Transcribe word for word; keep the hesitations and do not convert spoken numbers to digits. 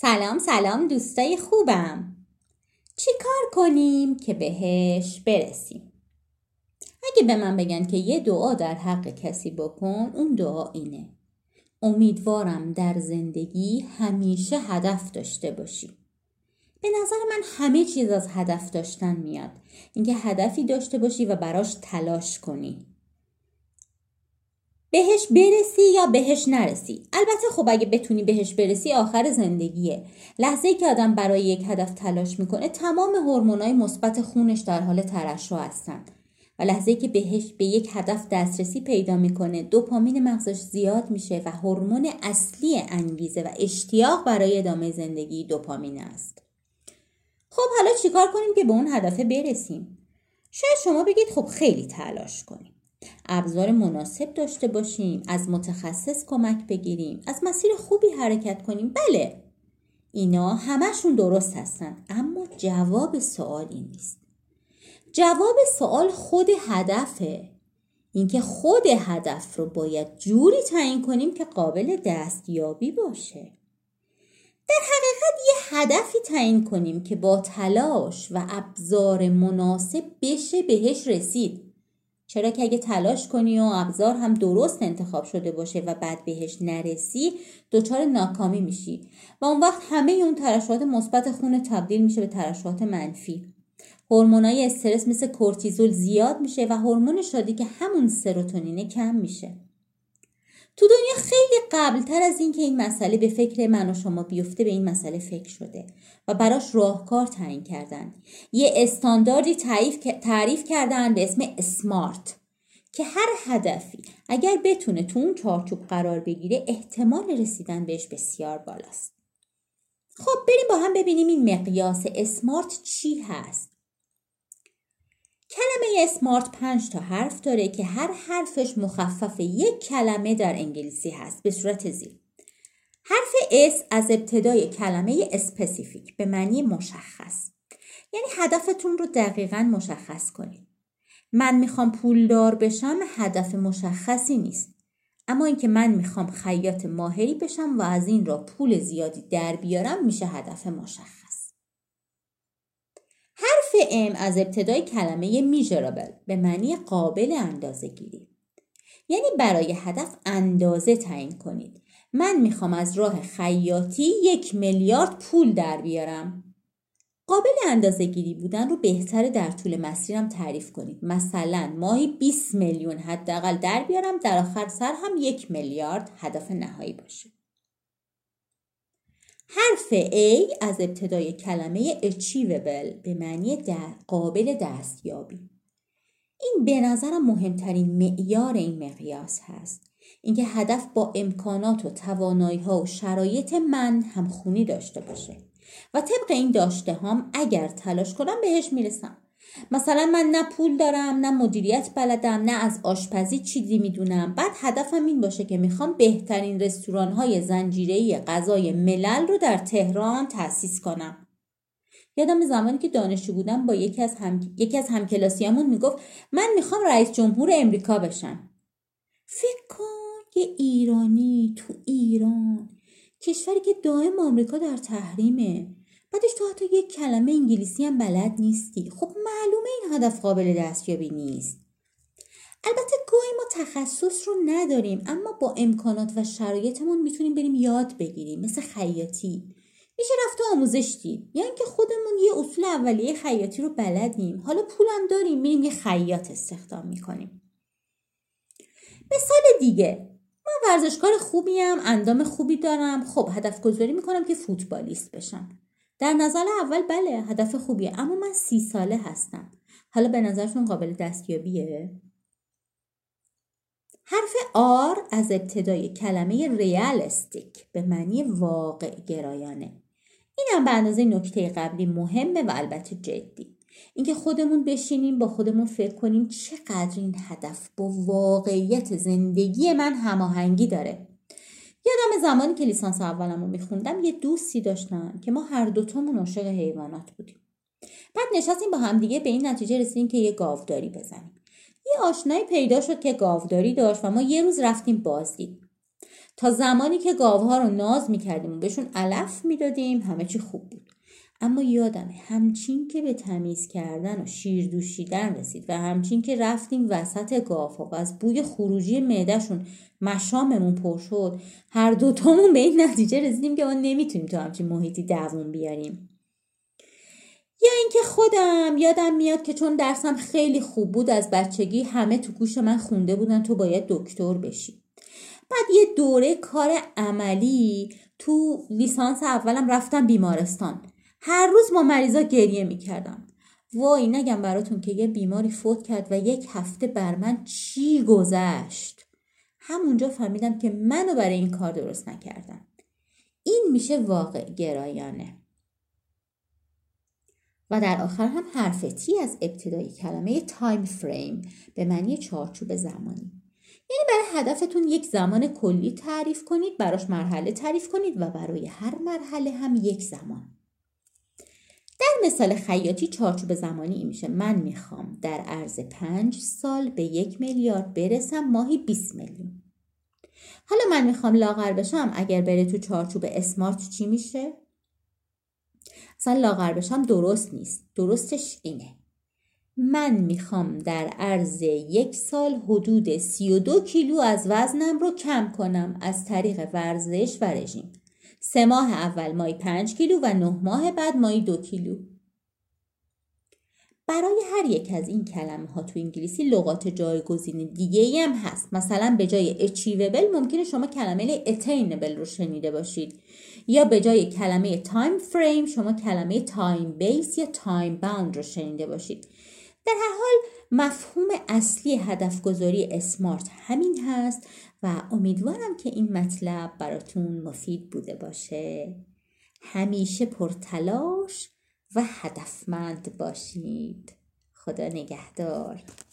سلام سلام دوستای خوبم. چی کار کنیم که بهش برسیم؟ اگه به من بگن که یه دعا در حق کسی بکن، اون دعا اینه: امیدوارم در زندگی همیشه هدف داشته باشی. به نظر من همه چیز از هدف داشتن میاد. اینکه هدفی داشته باشی و براش تلاش کنی. بهش برسی یا بهش نرسی. البته خب اگه بتونی بهش برسی آخر زندگیه. لحظه‌ای که آدم برای یک هدف تلاش میکنه تمام هورمونای مثبت خونش در حال ترشح هستن. و لحظه‌ای که بهش به یک هدف دسترسی پیدا میکنه دوپامین مغزش زیاد میشه و هورمون اصلی انگیزه و اشتیاق برای ادامه زندگی دوپامین است. خب حالا چیکار کنیم که به اون هدف برسیم؟ شاید شما بگید خب خیلی تلاش کنیم. ابزار مناسب داشته باشیم، از متخصص کمک بگیریم، از مسیر خوبی حرکت کنیم. بله، اینا همشون درست هستن، اما جواب سوال این نیست. جواب سوال خود هدفه. اینکه خود هدف رو باید جوری تعیین کنیم که قابل دستیابی باشه. در حقیقت یه هدفی تعیین کنیم که با تلاش و ابزار مناسب بشه بهش رسید. چرا که اگه تلاش کنی و ابزار هم درست انتخاب شده باشه و بعد بهش نرسی دچار ناکامی میشی و اون وقت همه اون ترشحات مثبت خون تبدیل میشه به ترشحات منفی. هورمونای استرس مثل کورتیزول زیاد میشه و هورمون شادی که همون سروتونینه کم میشه. تو دنیا خیلی قبلتر از این که این مسئله به فکر من و شما بیفته به این مسئله فکر شده و براش راهکار تعیین کردن. یه استانداردی تعریف کردن به اسم اسمارت که هر هدفی اگر بتونه تو اون چارچوب قرار بگیره احتمال رسیدن بهش بسیار بالاست. خب بریم با هم ببینیم این مقیاس اسمارت چی هست. کلمه اسمارت پنج تا حرف داره که هر حرفش مخفف یک کلمه در انگلیسی هست به صورت زیر. حرف اس از ابتدای کلمه اسپسیفیک به معنی مشخص. یعنی هدفتون رو دقیقاً مشخص کنید. من میخوام پولدار بشم هدف مشخصی نیست. اما اینکه من میخوام خیاط ماهری بشم و از این را پول زیادی در بیارم میشه هدف مشخص. حرف ام از ابتدای کلمه میجرابل به معنی قابل اندازه گیری. یعنی برای هدف اندازه تعیین کنید. من میخوام از راه خیاطی یک میلیارد پول در بیارم. قابل اندازه گیری بودن رو بهتره در طول مسیرم تعریف کنید. مثلا ماهی بیست میلیون حداقل در بیارم، در آخر سر هم یک میلیارد هدف نهایی باشه. حرف A از ابتدای کلمه achievable به معنی در قابل دستیابی. این به نظرم مهمترین معیار این مقیاس هست. اینکه هدف با امکانات و توانایی‌ها و شرایط من همخونی داشته باشه و طبق این داشته هام اگر تلاش کنم بهش میرسم. مثلا من نه پول دارم، نه مدیریت بلدم، نه از آشپزی چیزی میدونم. بعد هدفم این باشه که میخوام بهترین رستوران‌های زنجیره‌ای غذای ملل رو در تهران تأسیس کنم. یادم زمانی که دانشجو بودم با یکی از هم یکی از همکلاسیامون میگفت من میخوام رئیس جمهور امریکا بشم. فکر کن یه ایرانی تو ایران، کشوری که دائم آمریکا در تحریمه، بعدش تو حتی یک کلمه انگلیسی هم بلد نیستی. خب معلومه این هدف قابل دستیابی نیست. البته گاهی ما تخصص رو نداریم اما با امکانات و شرایطمون میتونیم بریم یاد بگیریم. مثل خیاطی میشه رفت آموزش دید، یعنی که خودمون یه اصول اولیه خیاطی رو بلدیم، حالا پولم داریم، میریم یه خیاط استخدام میکنیم. مثال دیگه: من ورزشکار خوبیم، اندام خوبی دارم، خب هدف گذاری میکنم که فوتبالیست بشم. در نظر اول بله هدف خوبیه، اما من سی ساله هستم. حالا به نظرتون قابل دستیابیه؟ حرف آر از ابتدای کلمه ریالستیک به معنی واقع گرایانه. اینم به اندازه نکته قبلی مهمه و البته جدی. اینکه خودمون بشینیم با خودمون فکر کنیم چقدر این هدف با واقعیت زندگی من هماهنگی داره. یادم زمانی که لیسانس اولمو میخوندم یه دوستی داشتم که ما هر دوتامون عاشق حیوانات بودیم. بعد نشستیم با همدیگه به این نتیجه رسیدیم که یه گاوداری بزنیم. یه آشنایی پیدا شد که گاوداری داشت و ما یه روز رفتیم بازدید. تا زمانی که گاوها رو ناز میکردیم و بهشون علف میدادیم همه چی خوب بود. اما یادمه همچین که به تمیز کردن و شیر دوشیدن رسید و همچین که رفتیم وسط گاوها و از بوی خروجی معده‌شون مشاممون پر شد، هر دوتامون به این نتیجه رسیدیم که ما نمیتونیم تو همچین محیطی دووم بیاریم. یا اینکه خودم یادم میاد که چون درسم خیلی خوب بود از بچگی همه تو گوش من خونده بودن تو باید دکتر بشی. بعد یه دوره کار عملی تو لیسانس اولم رفتم بیمارستان. هر روز ما مریضا گریه میکردم. وای نگم براتون که یه بیماری فوت کرد و یک هفته بر من چی گذشت. همونجا فهمیدم که منو برای این کار درست نکردم. این میشه واقع گرایانه. و در آخر هم حرف تی از ابتدای کلمه تایم فریم به معنی چارچوب زمانی. یعنی برای هدفتون یک زمان کلی تعریف کنید، براش مرحله تعریف کنید و برای هر مرحله هم یک زمان. در مثال خیاطی چارچوب زمانی این میشه: من میخوام در عرض پنج سال به یک میلیارد برسم، ماهی بیست میلیون. حالا من میخوام لاغر بشم، اگر بره تو چارچوب اسمارت چی میشه؟ اصلا لاغر بشم درست نیست، درستش اینه: من میخوام در عرض یک سال حدود سی و دو کیلو از وزنم رو کم کنم از طریق ورزش و رژیم. سه ماه اول مایی پنج کیلو و نه ماه بعد مایی دو کیلو. برای هر یک از این کلمه ها تو انگلیسی لغات جایگزین دیگه ای هم هست. مثلا به جای achievable ممکنه شما کلمه attainable رو شنیده باشید، یا به جای کلمه time frame شما کلمه time base یا time bound رو شنیده باشید. در هر حال مفهوم اصلی هدفگذاری اسمارت همین هست و امیدوارم که این مطلب براتون مفید بوده باشه. همیشه پرتلاش و هدفمند باشید. خدا نگهدار.